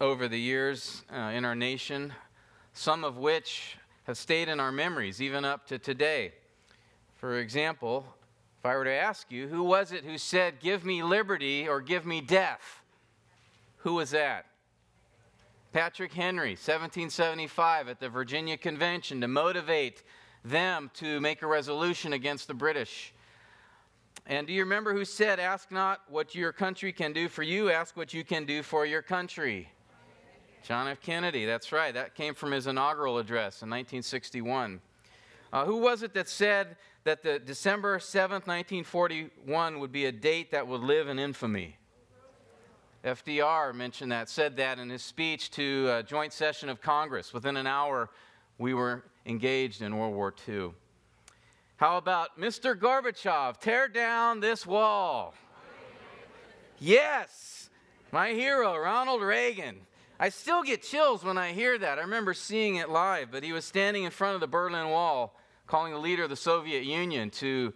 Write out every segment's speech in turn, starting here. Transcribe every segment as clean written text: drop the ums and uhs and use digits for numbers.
over the years in our nation, some of which have stayed in our memories even up to today. For example, if I were to ask you, who was it who said, "Give me liberty or give me death"? Who was that? Patrick Henry, 1775 at the Virginia Convention to motivate them to make a resolution against the British. And do you remember who said, "Ask not what your country can do for you, ask what you can do for your country"? John F. Kennedy, that's right. That came from his inaugural address in 1961. Who was it that said that the December 7th, 1941 would be a date that would live in infamy? FDR mentioned that, said that in his speech to a joint session of Congress. Within an hour, we were engaged in World War II. How about Mr. Gorbachev, tear down this wall? Yes, my hero, Ronald Reagan. I still get chills when I hear that. I remember seeing it live, but he was standing in front of the Berlin Wall, calling the leader of the Soviet Union to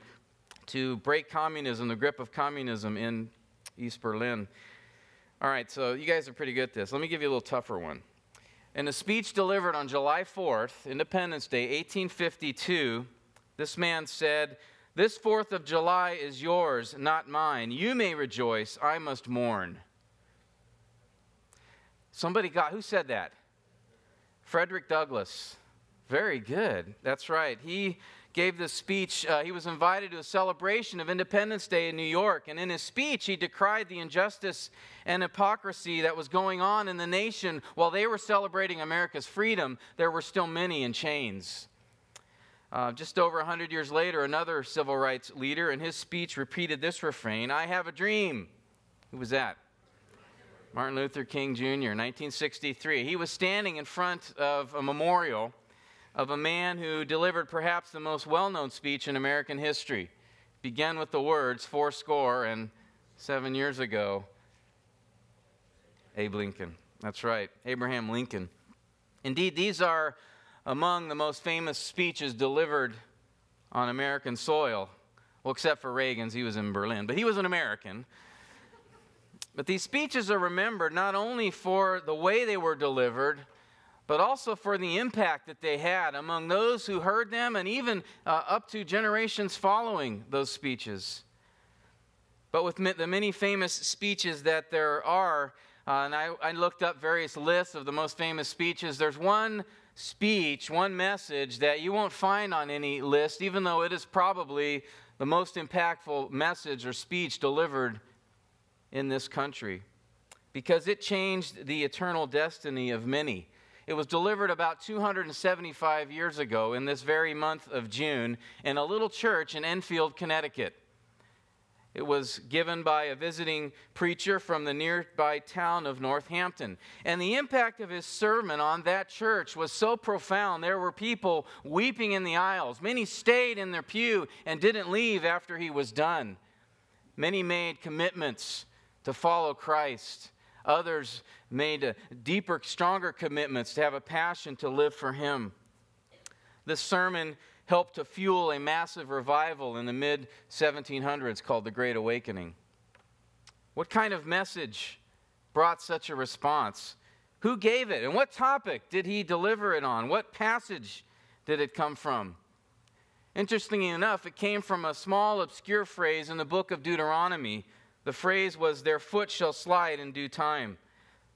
break communism, the grip of communism in East Berlin. All right, so you guys are pretty good at this. Let me give you a little tougher one. In a speech delivered on July 4th, Independence Day, 1852, this man said, "This 4th of July is yours, not mine. You may rejoice, I must mourn." Who said that? Frederick Douglass. Very good. That's right. He gave this speech. He was invited to a celebration of Independence Day in New York. And in his speech, he decried the injustice and hypocrisy that was going on in the nation. While they were celebrating America's freedom, there were still many in chains. Just over 100 years later, another civil rights leader in his speech repeated this refrain, "I have a dream." Who was that? Martin Luther King, Jr., 1963. He was standing in front of a memorial of a man who delivered perhaps the most well-known speech in American history. It began with the words, 77 years ago, Abe Lincoln. That's right, Abraham Lincoln. Indeed, these are among the most famous speeches delivered on American soil. Well, except for Reagan's, he was in Berlin, but he was an American. But these speeches are remembered not only for the way they were delivered, but also for the impact that they had among those who heard them and even up to generations following those speeches. But with the many famous speeches that there are, and I looked up various lists of the most famous speeches, there's one message that you won't find on any list, even though it is probably the most impactful message or speech delivered in this country, because it changed the eternal destiny of many. It was delivered about 275 years ago in this very month of June in a little church in Enfield, Connecticut. It was given by a visiting preacher from the nearby town of Northampton. And the impact of his sermon on that church was so profound, there were people weeping in the aisles. Many stayed in their pew and didn't leave after he was done. Many made commitments to follow Christ. Others made deeper, stronger commitments to have a passion to live for him. This sermon helped to fuel a massive revival in the mid-1700s called the Great Awakening. What kind of message brought such a response? Who gave it? And what topic did he deliver it on? What passage did it come from? Interestingly enough, it came from a small, obscure phrase in the book of Deuteronomy. The phrase was, "Their foot shall slide in due time."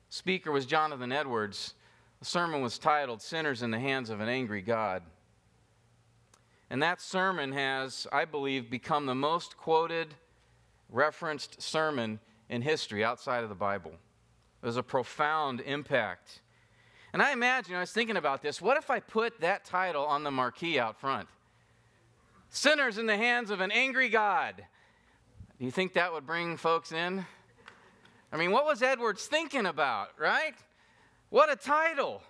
The speaker was Jonathan Edwards. The sermon was titled, "Sinners in the Hands of an Angry God." And that sermon has, I believe, become the most quoted, referenced sermon in history outside of the Bible. It was a profound impact. And I imagine, I was thinking about this, what if I put that title on the marquee out front? "Sinners in the Hands of an Angry God." Do you think that would bring folks in? I mean, what was Edwards thinking about, right? What a title!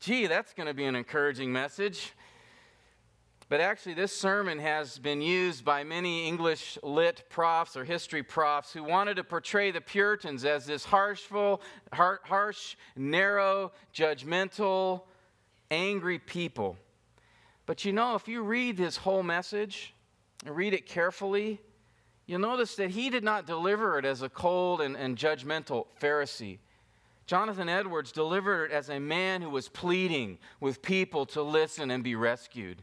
Gee, that's going to be an encouraging message. But actually, this sermon has been used by many English lit profs or history profs who wanted to portray the Puritans as this harsh, narrow, judgmental, angry people. But you know, if you read his whole message and read it carefully, you'll notice that he did not deliver it as a cold and judgmental Pharisee. Jonathan Edwards delivered it as a man who was pleading with people to listen and be rescued,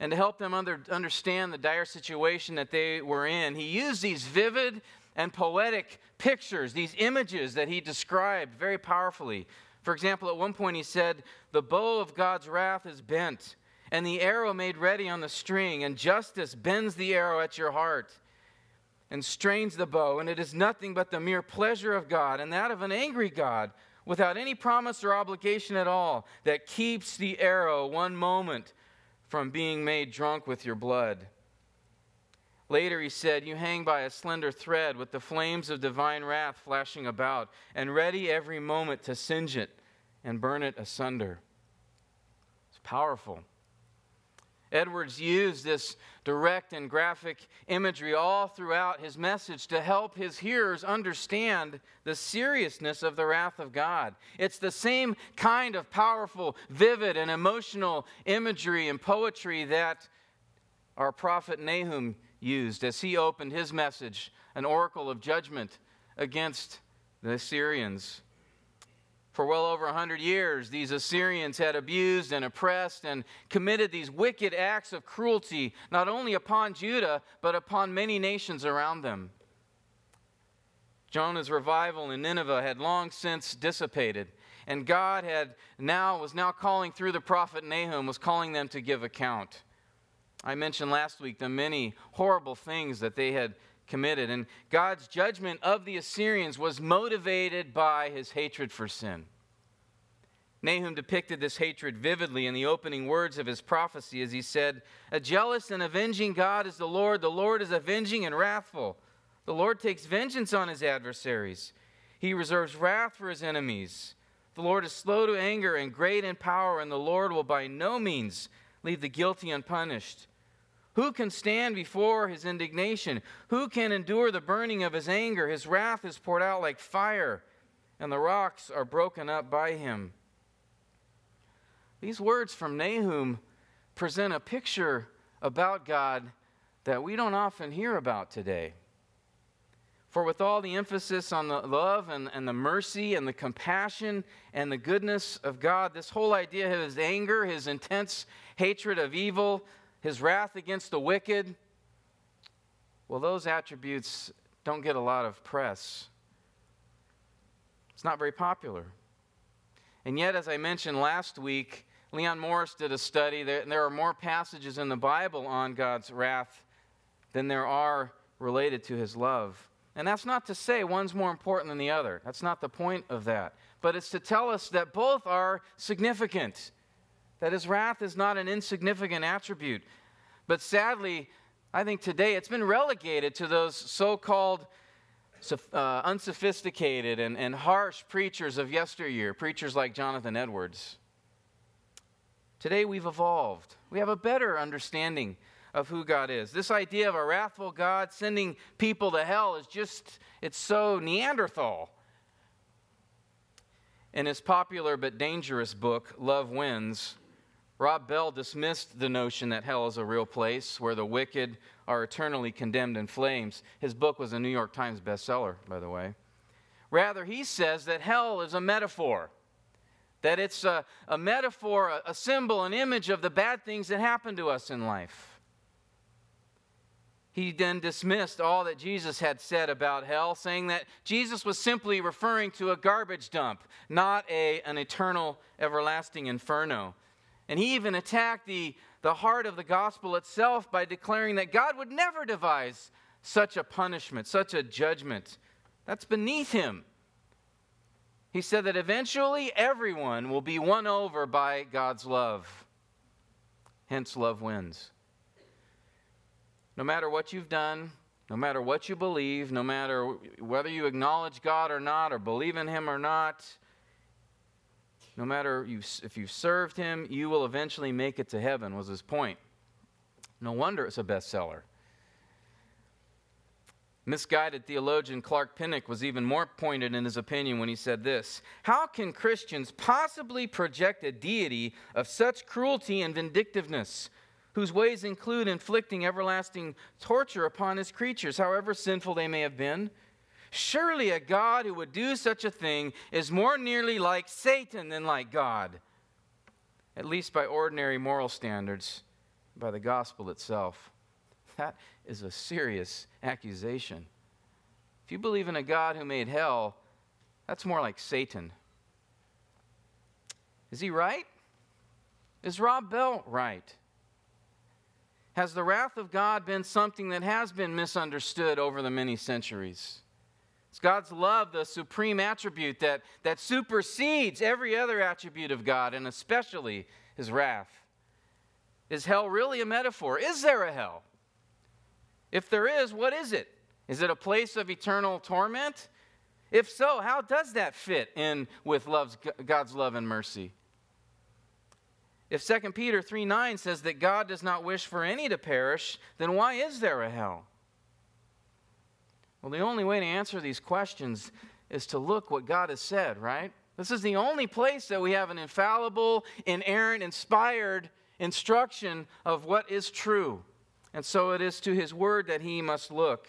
and to help them understand the dire situation that they were in. He used these vivid and poetic pictures, these images that he described very powerfully. For example, at one point he said, "The bow of God's wrath is bent, and the arrow made ready on the string, and justice bends the arrow at your heart and strains the bow, and it is nothing but the mere pleasure of God, and that of an angry God, without any promise or obligation at all, that keeps the arrow one moment from being made drunk with your blood." Later he said, "You hang by a slender thread with the flames of divine wrath flashing about, and ready every moment to singe it and burn it asunder." It's powerful. Edwards used this direct and graphic imagery all throughout his message to help his hearers understand the seriousness of the wrath of God. It's the same kind of powerful, vivid, and emotional imagery and poetry that our prophet Nahum used as he opened his message, an oracle of judgment against the Assyrians. For well over 100 years, these Assyrians had abused and oppressed and committed these wicked acts of cruelty, not only upon Judah, but upon many nations around them. Jonah's revival in Nineveh had long since dissipated, and God was now calling through the prophet Nahum, was calling them to give account. I mentioned last week the many horrible things that they had committed, and God's judgment of the Assyrians was motivated by his hatred for sin. Nahum depicted this hatred vividly in the opening words of his prophecy as he said, "A jealous and avenging God is the Lord is avenging and wrathful. The Lord takes vengeance on his adversaries. He reserves wrath for his enemies. The Lord is slow to anger and great in power, and the Lord will by no means leave the guilty unpunished. Who can stand before his indignation? Who can endure the burning of his anger? His wrath is poured out like fire, and the rocks are broken up by him." These words from Nahum present a picture about God that we don't often hear about today. For with all the emphasis on the love and the mercy and the compassion and the goodness of God, this whole idea of his anger, his intense hatred of evil, his wrath against the wicked, well, those attributes don't get a lot of press. It's not very popular. And yet, as I mentioned last week, Leon Morris did a study. There are more passages in the Bible on God's wrath than there are related to his love. And that's not to say one's more important than the other. That's not the point of that. But it's to tell us that both are significant, that his wrath is not an insignificant attribute. But sadly, I think today it's been relegated to those so-called unsophisticated and harsh preachers of yesteryear, preachers like Jonathan Edwards. Today we've evolved. We have a better understanding of who God is. This idea of a wrathful God sending people to hell is just, it's so Neanderthal. In his popular but dangerous book, Love Wins, Rob Bell dismissed the notion that hell is a real place where the wicked are eternally condemned in flames. His book was a New York Times bestseller, by the way. Rather, he says that hell is a metaphor, that it's a metaphor, a symbol, an image of the bad things that happen to us in life. He then dismissed all that Jesus had said about hell, saying that Jesus was simply referring to a garbage dump, not an eternal, everlasting inferno. And he even attacked the heart of the gospel itself by declaring that God would never devise such a punishment, such a judgment. That's beneath him. He said that eventually everyone will be won over by God's love. Hence, love wins. No matter what you've done, no matter what you believe, no matter whether you acknowledge God or not, or believe in him or not, No matter if you've served him, you will eventually make it to heaven, was his point. No wonder it's a bestseller. Misguided theologian Clark Pinnock was even more pointed in his opinion when he said this: "How can Christians possibly project a deity of such cruelty and vindictiveness, whose ways include inflicting everlasting torture upon his creatures, however sinful they may have been? Surely a God who would do such a thing is more nearly like Satan than like God, at least by ordinary moral standards, by the gospel itself." That is a serious accusation. If you believe in a God who made hell, that's more like Satan. Is he right? Is Rob Bell right? Has the wrath of God been something that has been misunderstood over the many centuries? Is God's love the supreme attribute that supersedes every other attribute of God, and especially his wrath? Is hell really a metaphor? Is there a hell? If there is, what is it? Is it a place of eternal torment? If so, how does that fit in with God's love and mercy? If 2 Peter 3:9 says that God does not wish for any to perish, then why is there a hell? Well, the only way to answer these questions is to look what God has said, right? This is the only place that we have an infallible, inerrant, inspired instruction of what is true. And so it is to his word that he must look.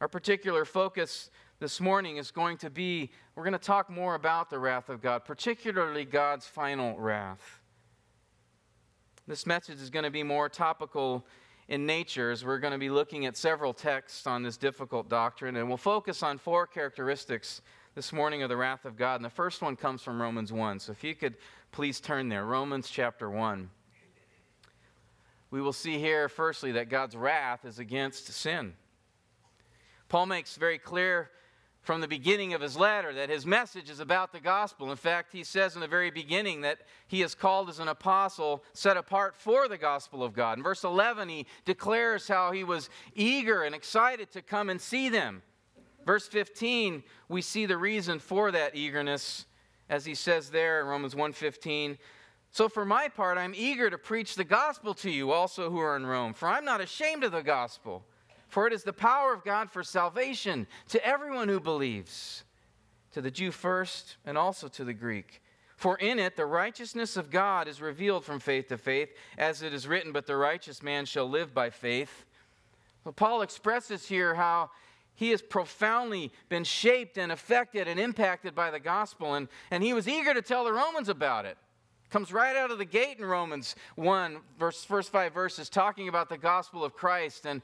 Our particular focus this morning is going to be, we're going to talk more about the wrath of God, particularly God's final wrath. This message is going to be more topical in nature, as we're going to be looking at several texts on this difficult doctrine. And we'll focus on four characteristics this morning of the wrath of God. And the first one comes from Romans 1. So if you could please turn there, Romans chapter 1. We will see here, firstly, that God's wrath is against sin. Paul makes very clear from the beginning of his letter that his message is about the gospel. In fact, he says in the very beginning that he is called as an apostle, set apart for the gospel of God. In verse 11, he declares how he was eager and excited to come and see them. Verse 15, we see the reason for that eagerness, as he says there in Romans 1:15, "So for my part, I'm eager to preach the gospel to you also who are in Rome, for I'm not ashamed of the gospel, for it is the power of God for salvation to everyone who believes, to the Jew first and also to the Greek. For in it the righteousness of God is revealed from faith to faith, as it is written, 'But the righteous man shall live by faith.'" Well, Paul expresses here how he has profoundly been shaped and affected and impacted by the gospel, and he was eager to tell the Romans about it. Comes right out of the gate in Romans 1, first 5 verses, talking about the gospel of Christ. And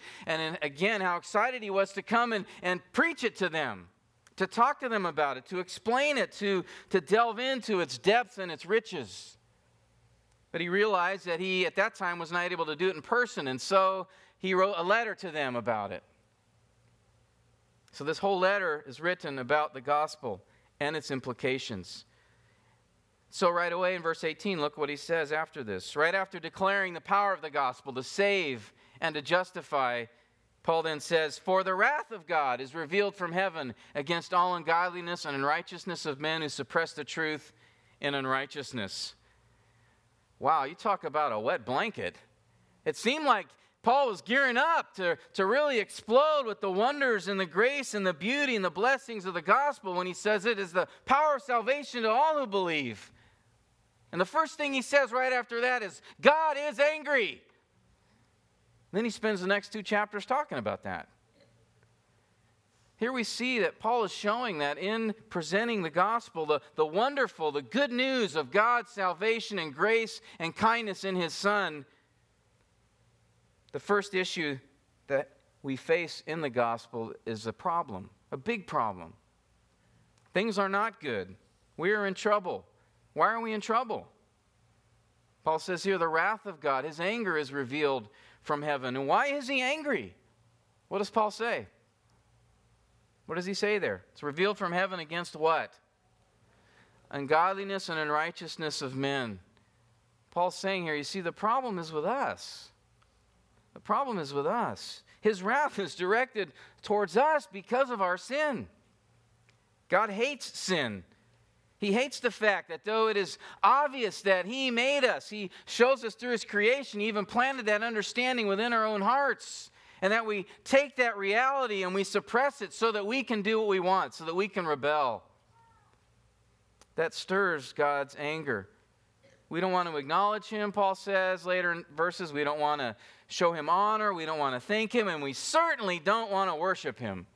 again, how excited he was to come and preach it to them, to talk to them about it, to explain it, to delve into its depth and its riches. But he realized that he, at that time, was not able to do it in person. And so he wrote a letter to them about it. So this whole letter is written about the gospel and its implications. So right away in verse 18, look what he says after this. Right after declaring the power of the gospel to save and to justify, Paul then says, "For the wrath of God is revealed from heaven against all ungodliness and unrighteousness of men who suppress the truth in unrighteousness." Wow, you talk about a wet blanket. It seemed like Paul was gearing up to really explode with the wonders and the grace and the beauty and the blessings of the gospel when he says it is the power of salvation to all who believe. And the first thing he says right after that is, "God is angry." And then he spends the next two chapters talking about that. Here we see that Paul is showing that in presenting the gospel, the wonderful, the good news of God's salvation and grace and kindness in his Son, the first issue that we face in the gospel is a problem, a big problem. Things are not good. We are in trouble. Why are we in trouble? Paul says here, the wrath of God, his anger is revealed from heaven. And why is he angry? What does Paul say? What does he say there? It's revealed from heaven against what? Ungodliness and unrighteousness of men. Paul's saying here, you see, the problem is with us. The problem is with us. His wrath is directed towards us because of our sin. God hates sin. He hates the fact that though it is obvious that he made us, he shows us through his creation, he even planted that understanding within our own hearts, and that we take that reality and we suppress it so that we can do what we want, so that we can rebel. That stirs God's anger. We don't want to acknowledge him, Paul says later in verses. We don't want to show him honor. We don't want to thank him, and we certainly don't want to worship him.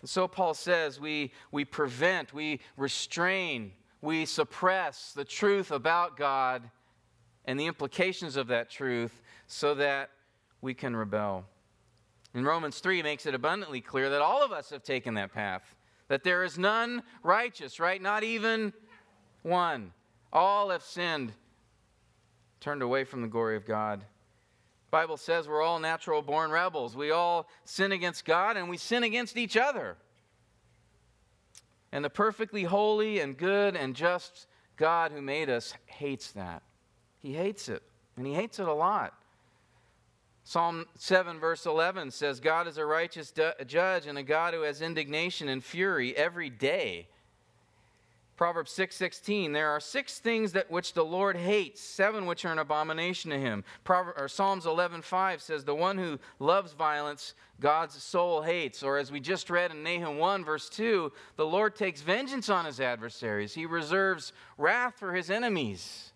And so Paul says we prevent, we restrain, we suppress the truth about God and the implications of that truth so that we can rebel. And Romans 3 makes it abundantly clear that all of us have taken that path, that there is none righteous, right? Not even one. All have sinned, turned away from the glory of God. Bible says we're all natural-born rebels. We all sin against God, and we sin against each other. And the perfectly holy and good and just God who made us hates that. He hates it, and he hates it a lot. Psalm 7, verse 11 says, God is a righteous judge and a God who has indignation and fury every day. Proverbs 6:16, there are 6 things that which the Lord hates, 7 which are an abomination to him. Psalms 11:5 says, the one who loves violence, God's soul hates. Or as we just read in Nahum 1, verse 2, the Lord takes vengeance on his adversaries. He reserves wrath for his enemies.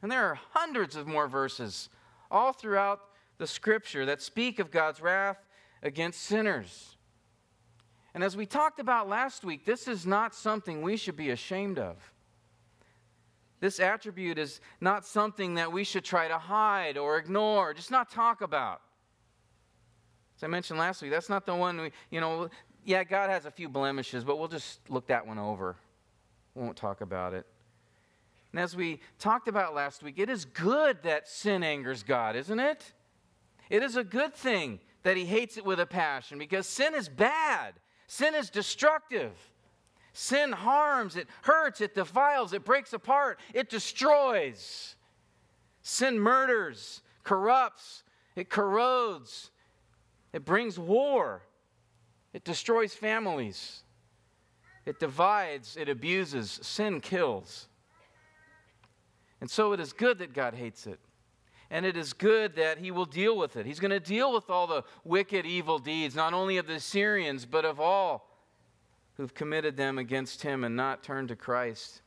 And there are hundreds of more verses all throughout the Scripture that speak of God's wrath against sinners. And as we talked about last week, this is not something we should be ashamed of. This attribute is not something that we should try to hide or ignore, or just not talk about. As I mentioned last week, that's not the one we, God has a few blemishes, but we'll just look that one over. We won't talk about it. And as we talked about last week, it is good that sin angers God, isn't it? It is a good thing that he hates it with a passion because sin is bad. Sin is destructive. Sin harms, it hurts, it defiles, it breaks apart, it destroys. Sin murders, corrupts, it corrodes, it brings war, it destroys families, it divides, it abuses, sin kills. And so it is good that God hates it. And it is good that he will deal with it. He's going to deal with all the wicked, evil deeds, not only of the Assyrians, but of all who've committed them against him and not turned to Christ.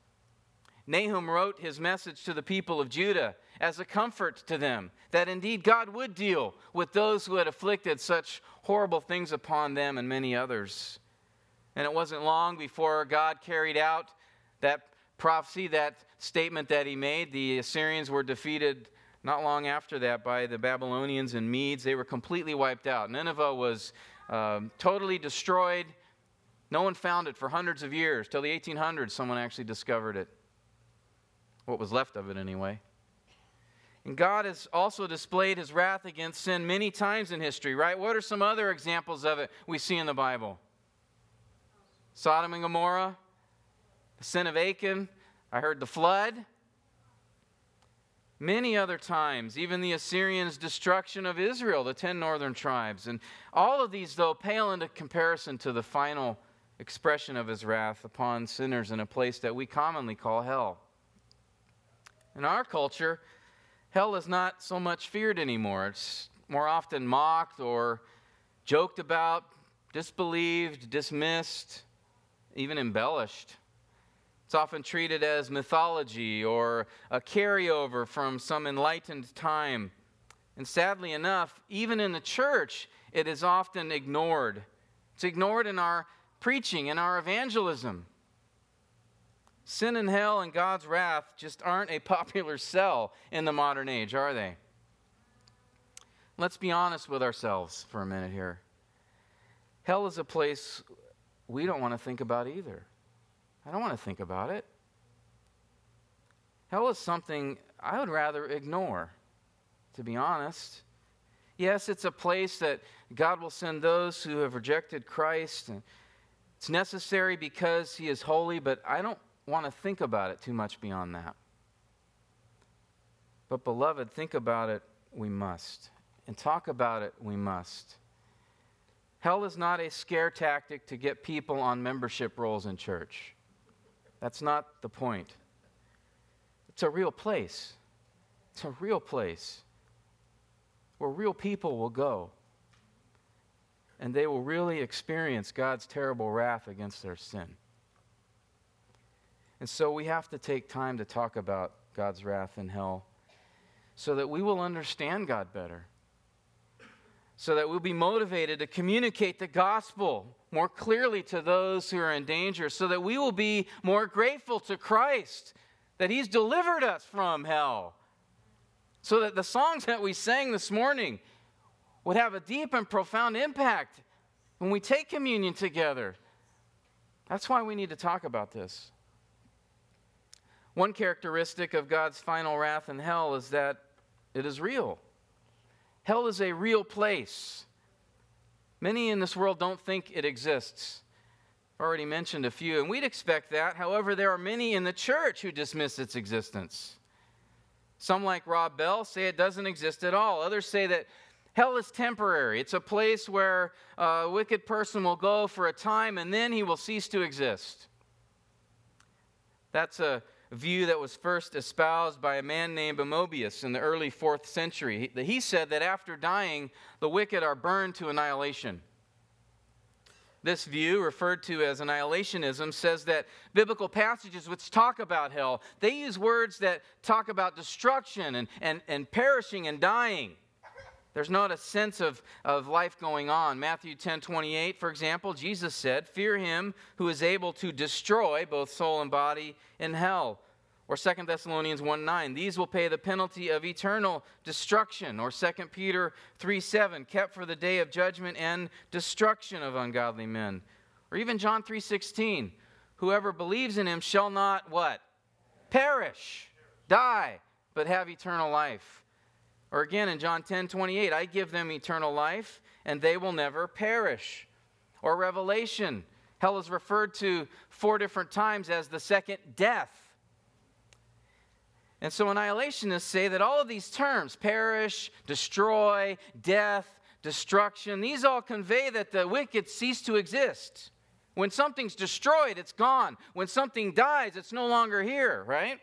Nahum wrote his message to the people of Judah as a comfort to them, that indeed God would deal with those who had inflicted such horrible things upon them and many others. And it wasn't long before God carried out that prophecy, that statement that he made. The Assyrians were defeated not long after that by the Babylonians and Medes. They were completely wiped out. Nineveh was totally destroyed. No one found it for hundreds of years. Till the 1800s, someone actually discovered it. What was left of it anyway. And God has also displayed his wrath against sin many times in history, right? What are some other examples of it we see in the Bible? Sodom and Gomorrah, the sin of Achan. I heard the flood. Many other times, even the Assyrians' destruction of Israel, the 10 northern tribes. And all of these, though, pale into comparison to the final expression of his wrath upon sinners in a place that we commonly call hell. In our culture, hell is not so much feared anymore. It's more often mocked or joked about, disbelieved, dismissed, even embellished. It's often treated as mythology or a carryover from some enlightened time. And sadly enough, even in the church, it is often ignored. It's ignored in our preaching, in our evangelism. Sin and hell and God's wrath just aren't a popular sell in the modern age, are they? Let's be honest with ourselves for a minute here. Hell is a place we don't want to think about either. I don't want to think about it. Hell is something I would rather ignore, to be honest. Yes, it's a place that God will send those who have rejected Christ. And it's necessary because he is holy, but I don't want to think about it too much beyond that. But beloved, think about it, we must. And talk about it, we must. Hell is not a scare tactic to get people on membership rolls in church. That's not the point. It's a real place. It's a real place where real people will go, and they will really experience God's terrible wrath against their sin. And so we have to take time to talk about God's wrath in hell so that we will understand God better, so that we'll be motivated to communicate the gospel more clearly to those who are in danger, so that we will be more grateful to Christ that he's delivered us from hell, so that the songs that we sang this morning would have a deep and profound impact when we take communion together. That's why we need to talk about this. One characteristic of God's final wrath in hell is that it is real. Hell is a real place. Many in this world don't think it exists. I already mentioned a few, and we'd expect that. However, there are many in the church who dismiss its existence. Some, like Rob Bell, say it doesn't exist at all. Others say that hell is temporary. It's a place where a wicked person will go for a time and then he will cease to exist. That's a view that was first espoused by a man named Amobius in the early 4th century. He said that after dying, the wicked are burned to annihilation. This view, referred to as annihilationism, says that biblical passages which talk about hell, they use words that talk about destruction and perishing and dying. There's not a sense of life going on. Matthew 10:28, for example, Jesus said, "Fear him who is able to destroy both soul and body in hell." Or 2 Thessalonians 1:9, "These will pay the penalty of eternal destruction." Or 2 Peter 3:7, "Kept for the day of judgment and destruction of ungodly men." Or even John 3:16, "Whoever believes in him shall not" what? "Perish, die, but have eternal life." Or again in John 10:28, "I give them eternal life, and they will never perish." Or Revelation, hell is referred to 4 different times as the second death. And so annihilationists say that all of these terms, perish, destroy, death, destruction, these all convey that the wicked cease to exist. When something's destroyed, it's gone. When something dies, it's no longer here, right?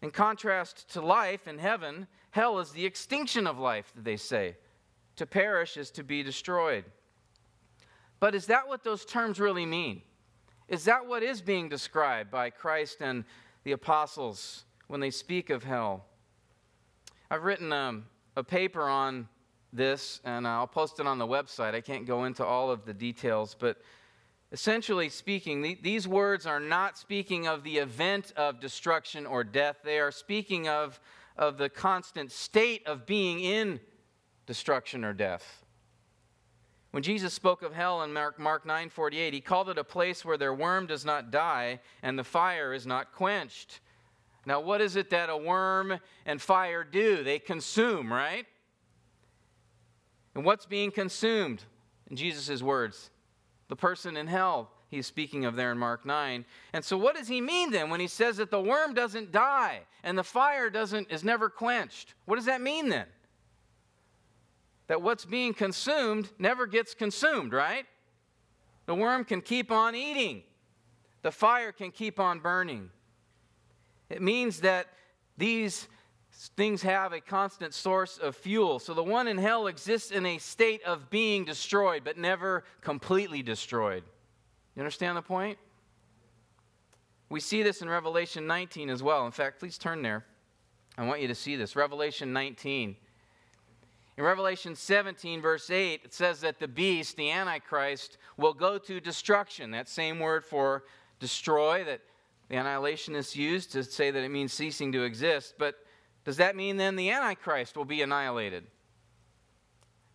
In contrast to life in heaven, hell is the extinction of life, they say. To perish is to be destroyed. But is that what those terms really mean? Is that what is being described by Christ and the apostles when they speak of hell? I've written a paper on this, and I'll post it on the website. I can't go into all of the details, but essentially speaking, these words are not speaking of the event of destruction or death. They are speaking of the constant state of being in destruction or death. When Jesus spoke of hell in Mark 9:48, he called it a place where their worm does not die and the fire is not quenched. Now, what is it that a worm and fire do? They consume, right? And what's being consumed? In Jesus' words, the person in hell he's speaking of there in Mark 9. And so what does he mean then when he says that the worm doesn't die and the fire is never quenched? What does that mean then? That what's being consumed never gets consumed, right? The worm can keep on eating. The fire can keep on burning. It means that these things have a constant source of fuel. So the one in hell exists in a state of being destroyed, but never completely destroyed. You understand the point? We see this in Revelation 19 as well. In fact, please turn there. I want you to see this. Revelation 19. In Revelation 17, verse 8, it says that the beast, the Antichrist, will go to destruction. That same word for destroy that the annihilationists use to say that it means ceasing to exist. But does that mean then the Antichrist will be annihilated?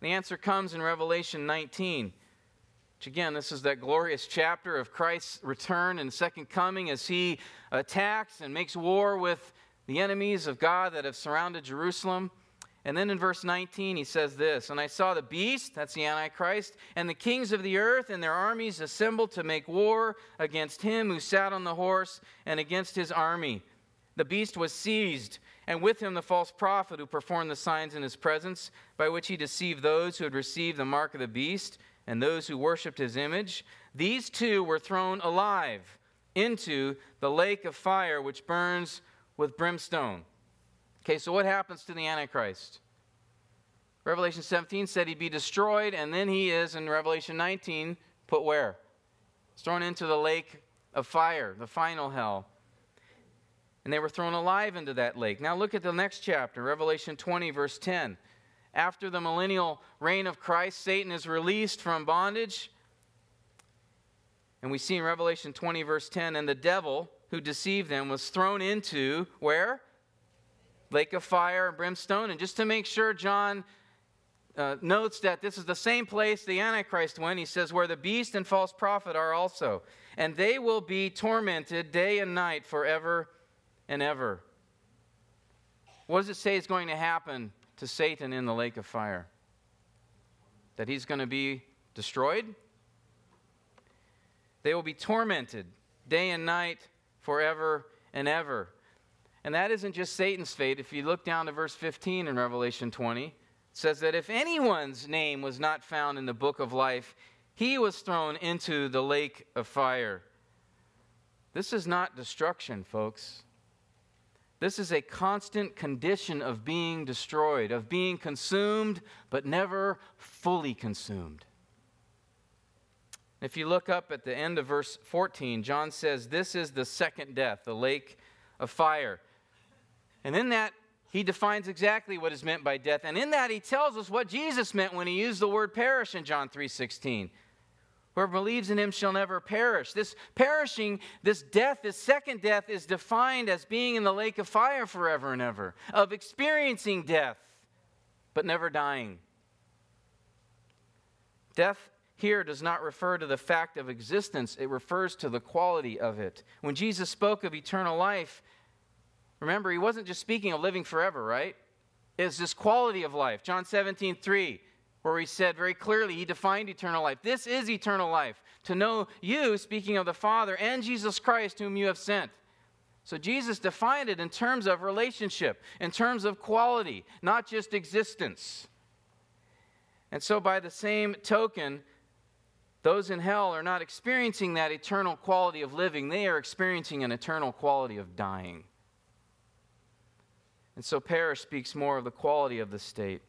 The answer comes in Revelation 19, which again, this is that glorious chapter of Christ's return and second coming as he attacks and makes war with the enemies of God that have surrounded Jerusalem. And then in verse 19, he says this, "And I saw the beast," that's the Antichrist, "and the kings of the earth and their armies assembled to make war against him who sat on the horse and against his army. The beast was seized, and with him the false prophet who performed the signs in his presence, by which he deceived those who had received the mark of the beast and those who worshipped his image. These two were thrown alive into the lake of fire, which burns with brimstone. Okay, so what happens to the Antichrist? Revelation 17 said he'd be destroyed, and then he is, in Revelation 19, put where? It's thrown into the lake of fire, the final hell. And they were thrown alive into that lake. Now look at the next chapter, Revelation 20, verse 10. After the millennial reign of Christ, Satan is released from bondage. And we see in Revelation 20, verse 10, and the devil who deceived them was thrown into, where? Lake of fire and brimstone. And just to make sure, John notes that this is the same place the Antichrist went. He says, where the beast and false prophet are also. And they will be tormented day and night forever and ever. What does it say is going to happen to Satan in the lake of fire? That he's going to be destroyed? They will be tormented day and night forever and ever. And that isn't just Satan's fate. If you look down to verse 15 in Revelation 20, it says that if anyone's name was not found in the book of life, he was thrown into the lake of fire. This is not destruction, folks. This is a constant condition of being destroyed, of being consumed, but never fully consumed. If you look up at the end of verse 14, John says, this is the second death, the lake of fire. And in that, he defines exactly what is meant by death. And in that, he tells us what Jesus meant when he used the word perish in John 3:16. Whoever believes in him shall never perish. This perishing, this death, this second death is defined as being in the lake of fire forever and ever, of experiencing death, but never dying. Death here does not refer to the fact of existence. It refers to the quality of it. When Jesus spoke of eternal life, remember, he wasn't just speaking of living forever, right? It's this quality of life. John 17:3. Where he said very clearly, he defined eternal life. This is eternal life, to know you, speaking of the Father, and Jesus Christ, whom you have sent. So Jesus defined it in terms of relationship, in terms of quality, not just existence. And so by the same token, those in hell are not experiencing that eternal quality of living. They are experiencing an eternal quality of dying. And so perish speaks more of the quality of the state.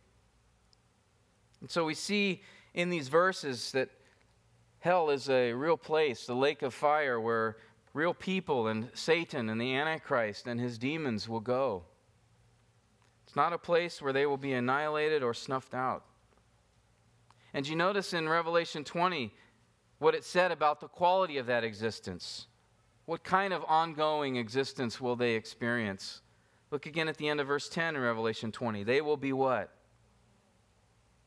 And so we see in these verses that hell is a real place, the lake of fire, where real people and Satan and the Antichrist and his demons will go. It's not a place where they will be annihilated or snuffed out. And you notice in Revelation 20 what it said about the quality of that existence. What kind of ongoing existence will they experience? Look again at the end of verse 10 in Revelation 20. They will be what?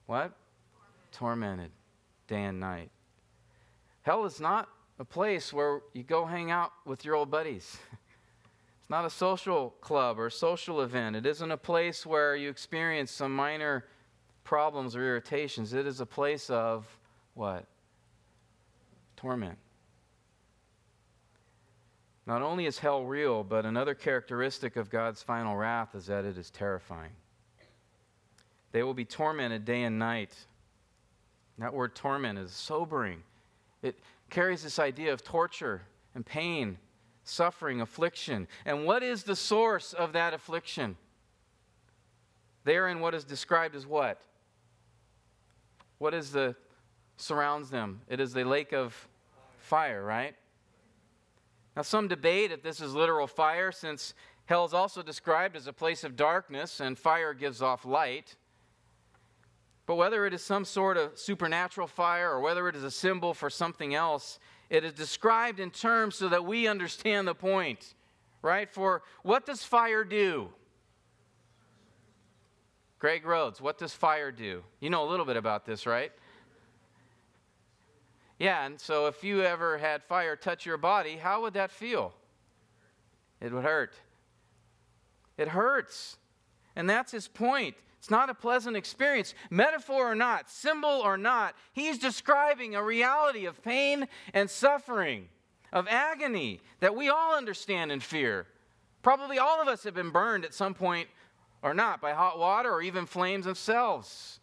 What? Tormented day and night. Hell is not a place where you go hang out with your old buddies. It's not a social club or a social event. It isn't a place where you experience some minor problems or irritations. It is a place of what? Torment. Not only is hell real, but another characteristic of God's final wrath is that it is terrifying. They will be tormented day and night. That word torment is sobering. It carries this idea of torture and pain, suffering, affliction. And what is the source of that affliction? Therein what is described as what? What is the surrounds them? It is the lake of fire, right? Now some debate if this is literal fire, since hell is also described as a place of darkness and fire gives off light. But whether it is some sort of supernatural fire or whether it is a symbol for something else, it is described in terms so that we understand the point, right? For what does fire do? Greg Rhodes, what does fire do? You know a little bit about this, right? Yeah, and so if you ever had fire touch your body, how would that feel? It would hurt. It hurts. And that's his point. It's not a pleasant experience. Metaphor or not, symbol or not, he's describing a reality of pain and suffering, of agony that we all understand and fear. Probably all of us have been burned at some point or not by hot water or even flames themselves.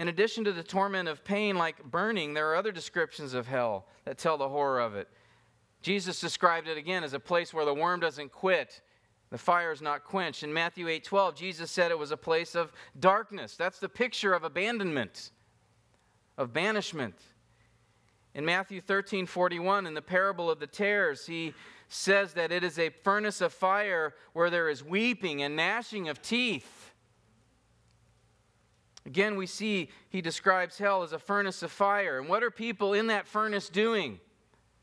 In addition to the torment of pain like burning, there are other descriptions of hell that tell the horror of it. Jesus described it again as a place where the worm doesn't quit, the fire is not quenched. In Matthew 8:12, Jesus said it was a place of darkness. That's the picture of abandonment, of banishment. In Matthew 13:41, in the parable of the tares, he says that it is a furnace of fire where there is weeping and gnashing of teeth. Again, we see he describes hell as a furnace of fire. And what are people in that furnace doing?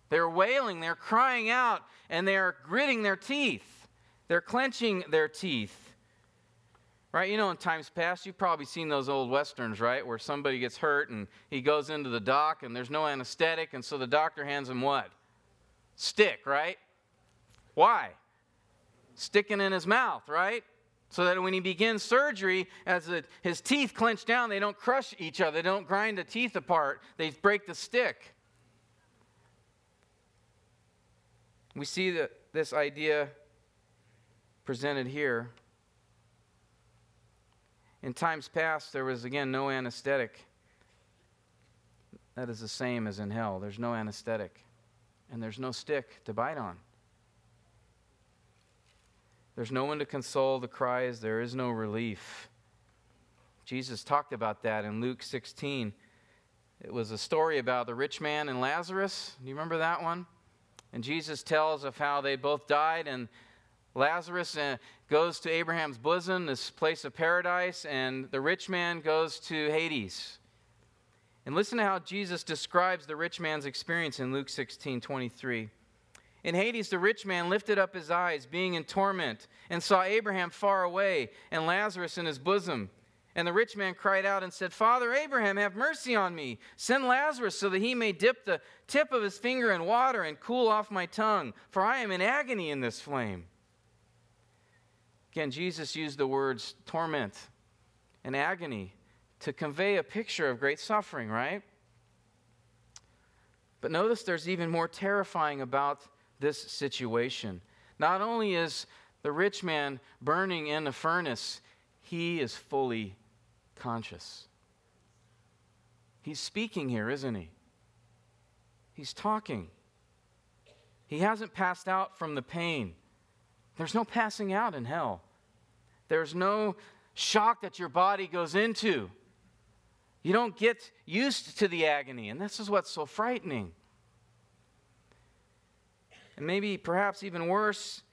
They're wailing, they're crying out, and they're gritting their teeth. They're clenching their teeth. Right? You know, in times past, you've probably seen those old westerns, right, where somebody gets hurt and he goes into the dock and there's no anesthetic, and so the doctor hands him what? Stick, right? Why? Sticking in his mouth, right? So that when he begins surgery, as his teeth clench down, they don't crush each other, they don't grind the teeth apart, they break the stick. We see this idea presented here. In times past, there was, again, no anesthetic. That is the same as in hell. There's no anesthetic, and there's no stick to bite on. There's no one to console the cries. There is no relief. Jesus talked about that in Luke 16. It was a story about the rich man and Lazarus. Do you remember that one? And Jesus tells of how they both died, and Lazarus goes to Abraham's bosom, this place of paradise, and the rich man goes to Hades. And listen to how Jesus describes the rich man's experience in Luke 16:23. In Hades, the rich man lifted up his eyes, being in torment, and saw Abraham far away and Lazarus in his bosom. And the rich man cried out and said, Father Abraham, have mercy on me. Send Lazarus so that he may dip the tip of his finger in water and cool off my tongue, for I am in agony in this flame. Again, Jesus used the words torment and agony to convey a picture of great suffering, right? But notice there's even more terrifying about this situation. Not only is the rich man burning in the furnace, he is fully conscious. He's speaking here, isn't he? He's talking. He hasn't passed out from the pain. There's no passing out in hell. There's no shock that your body goes into. You don't get used to the agony, and this is what's so frightening. And maybe, perhaps even worse,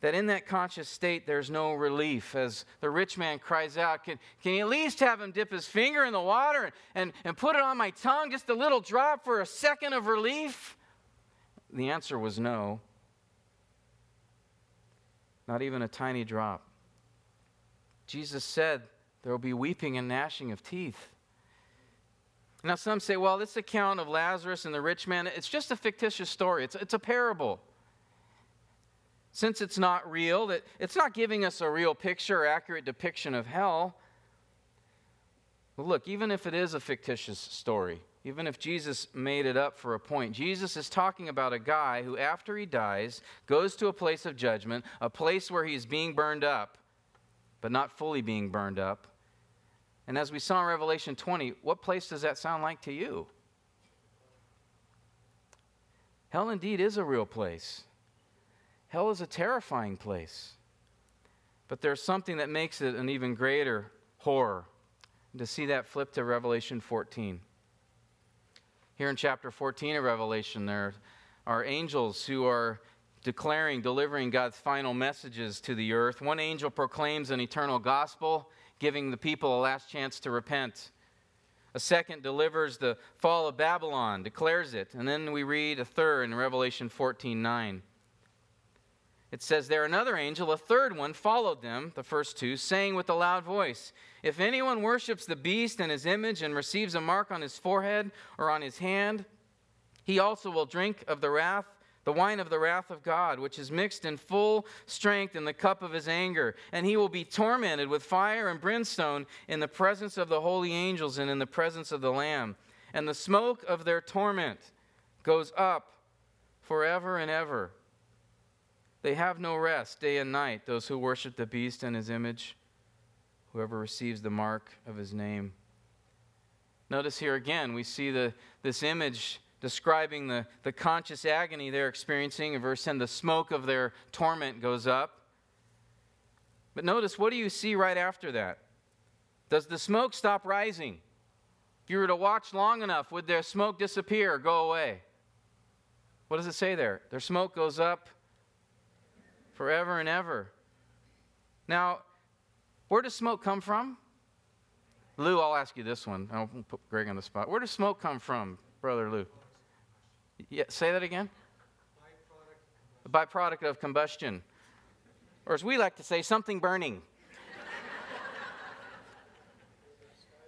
that in that conscious state, there's no relief. As the rich man cries out, can you at least have him dip his finger in the water and put it on my tongue, just a little drop for a second of relief? The answer was no. Not even a tiny drop. Jesus said there will be weeping and gnashing of teeth. Now some say, well, this account of Lazarus and the rich man, it's just a fictitious story. It's a parable. Since it's not real, it's not giving us a real picture or accurate depiction of hell. Well, look, even if it is a fictitious story, even if Jesus made it up for a point, Jesus is talking about a guy who, after he dies, goes to a place of judgment, a place where he's being burned up, but not fully being burned up. And as we saw in Revelation 20, what place does that sound like to you? Hell indeed is a real place. Hell is a terrifying place, but there's something that makes it an even greater horror. And to see that, flip to Revelation 14. Here in chapter 14 of Revelation, there are angels who are delivering God's final messages to the earth. One angel proclaims an eternal gospel, giving the people a last chance to repent. A second delivers the fall of Babylon, declares it. And then we read a third in Revelation 14:9. It says there, another angel, a third one, followed them, the first two, saying with a loud voice, if anyone worships the beast and his image and receives a mark on his forehead or on his hand, he also will drink of the wine of the wrath of God, which is mixed in full strength in the cup of his anger. And he will be tormented with fire and brimstone in the presence of the holy angels and in the presence of the Lamb. And the smoke of their torment goes up forever and ever. They have no rest day and night, those who worship the beast and his image, whoever receives the mark of his name. Notice here again, we see this image describing the conscious agony they're experiencing. In verse 10, the smoke of their torment goes up. But notice, what do you see right after that? Does the smoke stop rising? If you were to watch long enough, would their smoke disappear or go away? What does it say there? Their smoke goes up forever and ever. Now, where does smoke come from? Lou, I'll ask you this one. I'll put Greg on the spot. Where does smoke come from, Brother Lou? Yeah, say that again. Byproduct of combustion. Or as we like to say, something burning.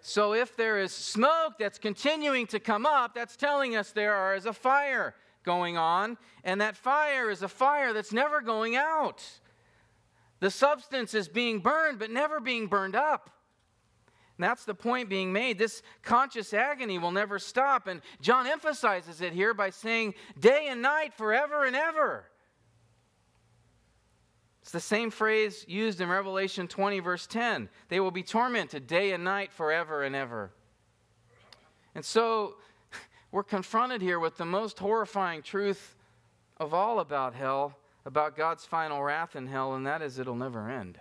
So if there is smoke that's continuing to come up, that's telling us there is a fire going on, and that fire is a fire that's never going out. The substance is being burned, but never being burned up. And that's the point being made. This conscious agony will never stop, and John emphasizes it here by saying, day and night, forever and ever. It's the same phrase used in Revelation 20, verse 10. They will be tormented day and night forever and ever. And so we're confronted here with the most horrifying truth of all about hell, about God's final wrath in hell, and that is it'll never end.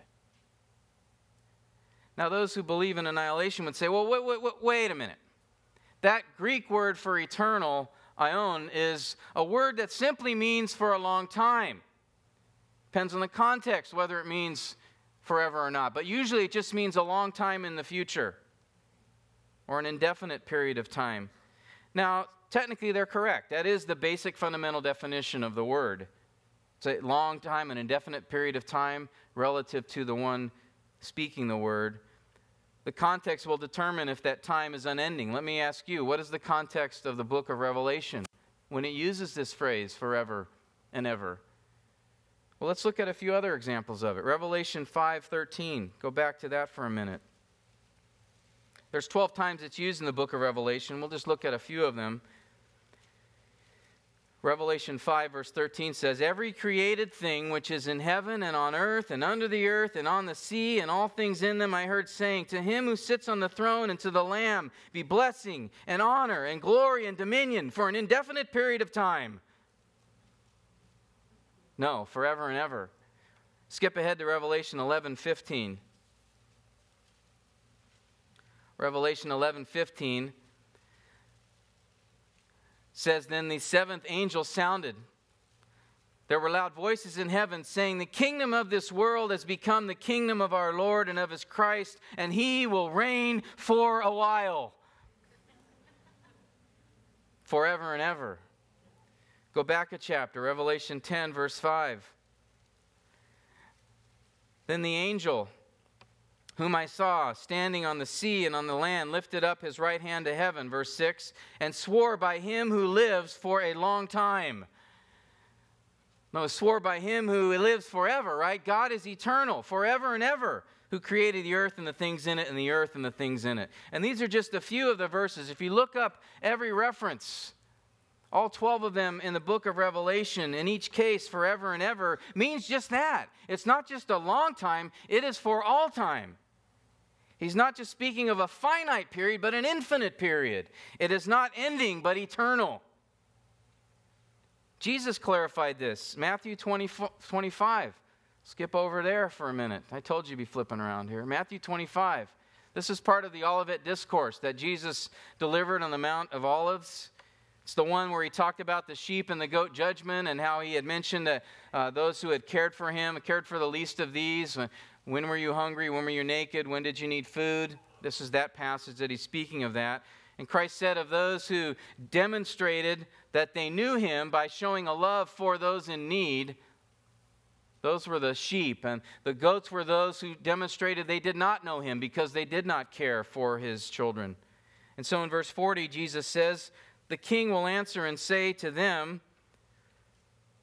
Now, those who believe in annihilation would say, well, wait a minute. That Greek word for eternal, aion, is a word that simply means for a long time. Depends on the context whether it means forever or not. But usually it just means a long time in the future or an indefinite period of time. Now, technically they're correct. That is the basic fundamental definition of the word. It's a long time, an indefinite period of time relative to the one speaking the word. The context will determine if that time is unending. Let me ask you, what is the context of the book of Revelation when it uses this phrase forever and ever? Well, let's look at a few other examples of it. Revelation 5:13. Go back to that for a minute. There's 12 times it's used in the book of Revelation. We'll just look at a few of them. Revelation 5, verse 13 says, every created thing which is in heaven and on earth and under the earth and on the sea and all things in them I heard saying, to him who sits on the throne and to the Lamb be blessing and honor and glory and dominion for an indefinite period of time. No, forever and ever. Skip ahead to Revelation 11:15. Revelation 11:15 says, then the seventh angel sounded. There were loud voices in heaven saying, the kingdom of this world has become the kingdom of our Lord and of his Christ, and he will reign for a while. Forever and ever. Go back a chapter, Revelation 10, verse 5. Then the angel, whom I saw standing on the sea and on the land, lifted up his right hand to heaven, verse 6, and swore by him who lives for a long time. No, swore by him who lives forever, right? God is eternal, forever and ever, who created the earth and the things in it, and the earth and the things in it. And these are just a few of the verses. If you look up every reference, all 12 of them in the book of Revelation, in each case, forever and ever, means just that. It's not just a long time, it is for all time. He's not just speaking of a finite period, but an infinite period. It is not ending, but eternal. Jesus clarified this. Matthew 25. Skip over there for a minute. I told you you'd be flipping around here. Matthew 25. This is part of the Olivet Discourse that Jesus delivered on the Mount of Olives. It's the one where he talked about the sheep and the goat judgment and how he had mentioned that those who had cared for him, cared for the least of these. When were you hungry? When were you naked? When did you need food? This is that passage that he's speaking of that. And Christ said of those who demonstrated that they knew him by showing a love for those in need, those were the sheep. And the goats were those who demonstrated they did not know him because they did not care for his children. And so in verse 40, Jesus says, the king will answer and say to them,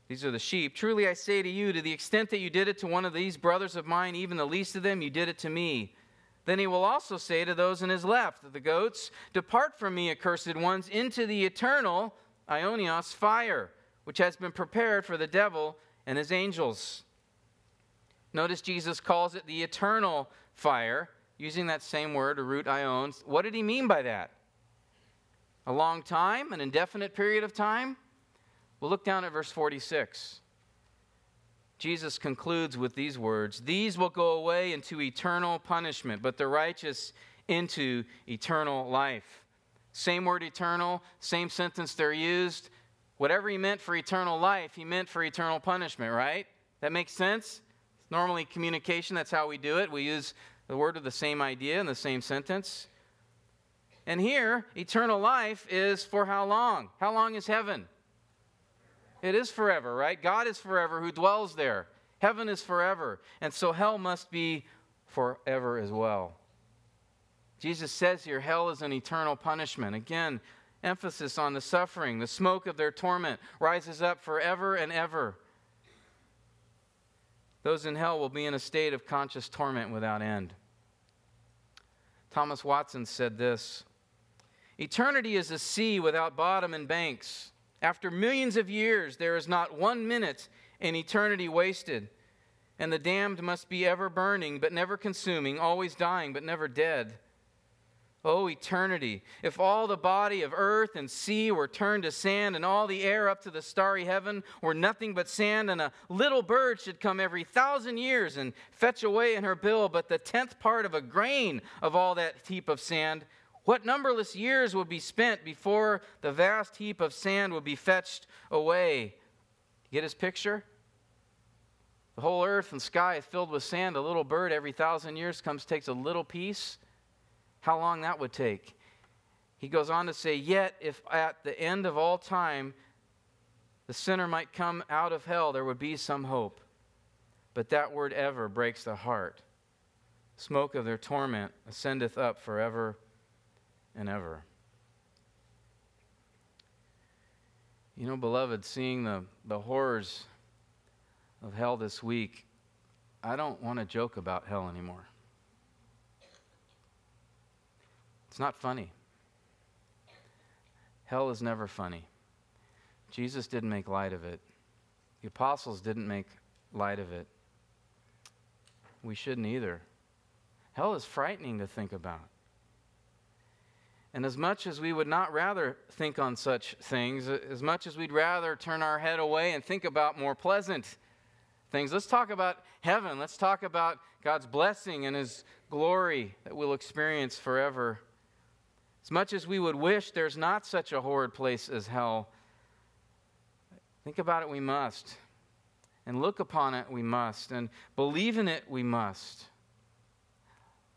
these are the sheep, truly I say to you, to the extent that you did it to one of these brothers of mine, even the least of them, you did it to me. Then he will also say to those in his left, the goats, depart from me, accursed ones, into the eternal aionios fire, which has been prepared for the devil and his angels. Notice Jesus calls it the eternal fire, using that same word, a root aion. What did he mean by that? a long time, an indefinite period of time? Well, look down at verse 46. Jesus concludes with these words, "These will go away into eternal punishment, but the righteous into eternal life." Same word eternal, same sentence they're used. Whatever he meant for eternal life, he meant for eternal punishment, right? That makes sense? Normally communication, that's how we do it. We use the word of the same idea in the same sentence. And here, eternal life is for how long? How long is heaven? It is forever, right? God is forever who dwells there. Heaven is forever. And so hell must be forever as well. Jesus says here, hell is an eternal punishment. Again, emphasis on the suffering. The smoke of their torment rises up forever and ever. Those in hell will be in a state of conscious torment without end. Thomas Watson said this, "Eternity is a sea without bottom and banks. After millions of years, there is not 1 minute in eternity wasted, and the damned must be ever burning but never consuming, always dying but never dead. Oh, eternity, if all the body of earth and sea were turned to sand and all the air up to the starry heaven were nothing but sand, and a little bird should come every 1,000 years and fetch away in her bill but the 10th part of a grain of all that heap of sand, what numberless years would be spent before the vast heap of sand would be fetched away?" Get his picture? The whole earth and sky is filled with sand. A little bird every 1,000 years comes, takes a little piece. How long that would take. He goes on to say, "Yet if at the end of all time the sinner might come out of hell, there would be some hope. But that word ever breaks the heart. Smoke of their torment ascendeth up forever and ever." You know, beloved, seeing the horrors of hell this week, I don't want to joke about hell anymore. It's not funny. Hell is never funny. Jesus didn't make light of it. The apostles didn't make light of it. We shouldn't either. Hell is frightening to think about. And as much as we would not rather think on such things, as much as we'd rather turn our head away and think about more pleasant things, let's talk about heaven. Let's talk about God's blessing and His glory that we'll experience forever. As much as we would wish there's not such a horrid place as hell, think about it we must. And look upon it we must. And believe in it we must.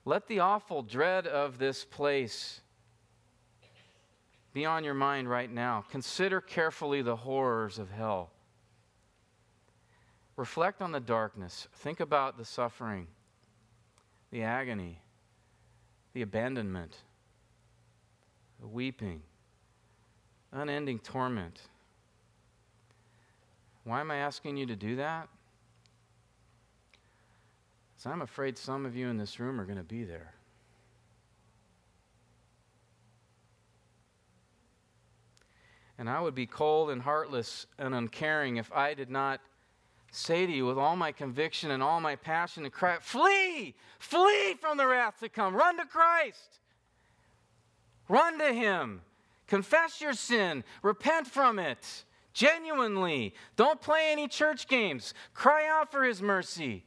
Let the awful dread of this place be on your mind right now. Consider carefully the horrors of hell. Reflect on the darkness. Think about the suffering, the agony, the abandonment, the weeping, unending torment. Why am I asking you to do that? Because I'm afraid some of you in this room are going to be there. And I would be cold and heartless and uncaring if I did not say to you with all my conviction and all my passion and cry, flee! Flee from the wrath to come. Run to Christ. Run to Him. Confess your sin. Repent from it. Genuinely. Don't play any church games. Cry out for His mercy.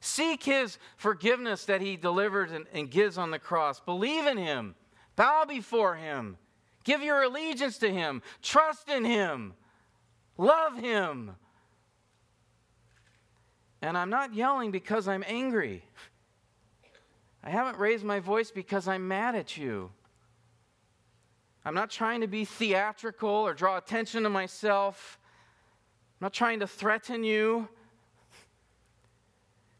Seek His forgiveness that He delivers and gives on the cross. Believe in Him. Bow before Him. Give your allegiance to Him. Trust in Him. Love Him. And I'm not yelling because I'm angry. I haven't raised my voice because I'm mad at you. I'm not trying to be theatrical or draw attention to myself. I'm not trying to threaten you.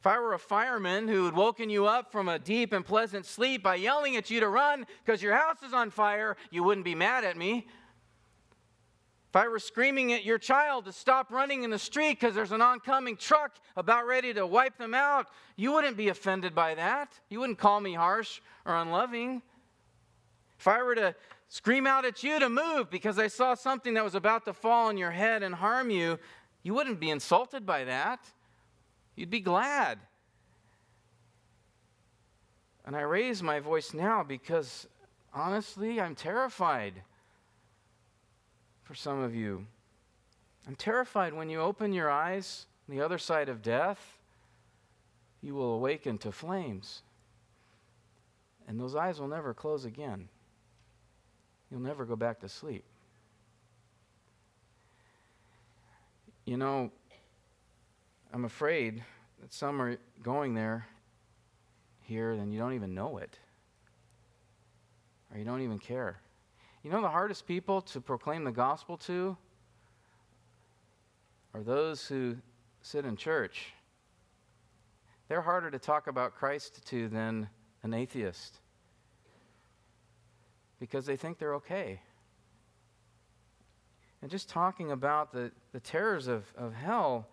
If I were a fireman who had woken you up from a deep and pleasant sleep by yelling at you to run because your house is on fire, you wouldn't be mad at me. If I were screaming at your child to stop running in the street because there's an oncoming truck about ready to wipe them out, you wouldn't be offended by that. You wouldn't call me harsh or unloving. If I were to scream out at you to move because I saw something that was about to fall on your head and harm you, you wouldn't be insulted by that. You'd be glad. And I raise my voice now because, honestly, I'm terrified for some of you. I'm terrified when you open your eyes on the other side of death, you will awaken to flames. And those eyes will never close again. You'll never go back to sleep. You know, I'm afraid that some are going there, here, and you don't even know it. Or you don't even care. You know the hardest people to proclaim the gospel to are those who sit in church. They're harder to talk about Christ to than an atheist. Because they think they're okay. And just talking about the terrors of hell,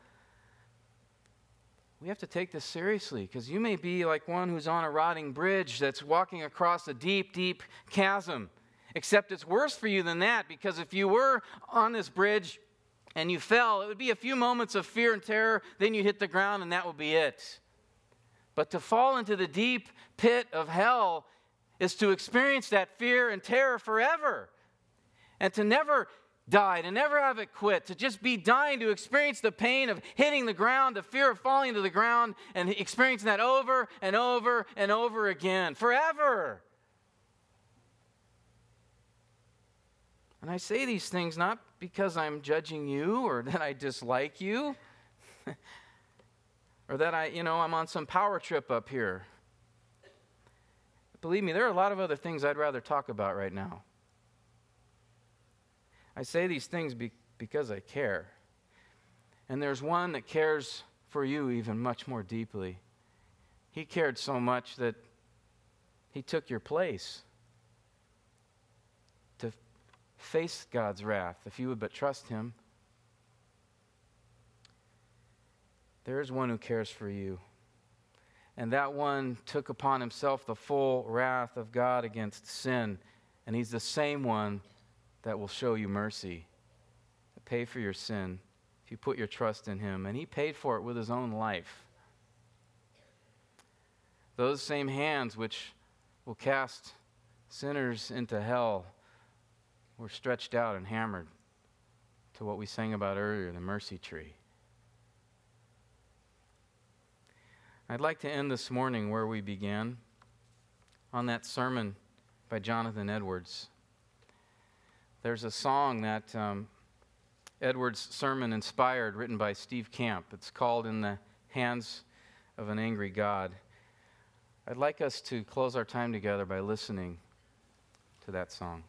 we have to take this seriously, because you may be like one who's on a rotting bridge that's walking across a deep, deep chasm. Except it's worse for you than that, because if you were on this bridge and you fell, it would be a few moments of fear and terror, then you'd hit the ground and that would be it. But to fall into the deep pit of hell is to experience that fear and terror forever, and to never die, to never have it quit, to just be dying to experience the pain of hitting the ground, the fear of falling to the ground, and experiencing that over and over and over again, forever. And I say these things not because I'm judging you or that I dislike you or that I'm on some power trip up here. But believe me, there are a lot of other things I'd rather talk about right now. I say these things because I care. And there's one that cares for you even much more deeply. He cared so much that he took your place. Face God's wrath, if you would but trust him. There is one who cares for you. And that one took upon himself the full wrath of God against sin. And he's the same one that will show you mercy, pay for your sin, if you put your trust in him. And he paid for it with his own life. Those same hands which will cast sinners into hell were stretched out and hammered to what we sang about earlier, the mercy tree. I'd like to end this morning where we began, on that sermon by Jonathan Edwards. There's a song that Edwards' sermon inspired, written by Steve Camp. It's called In the Hands of an Angry God. I'd like us to close our time together by listening to that song.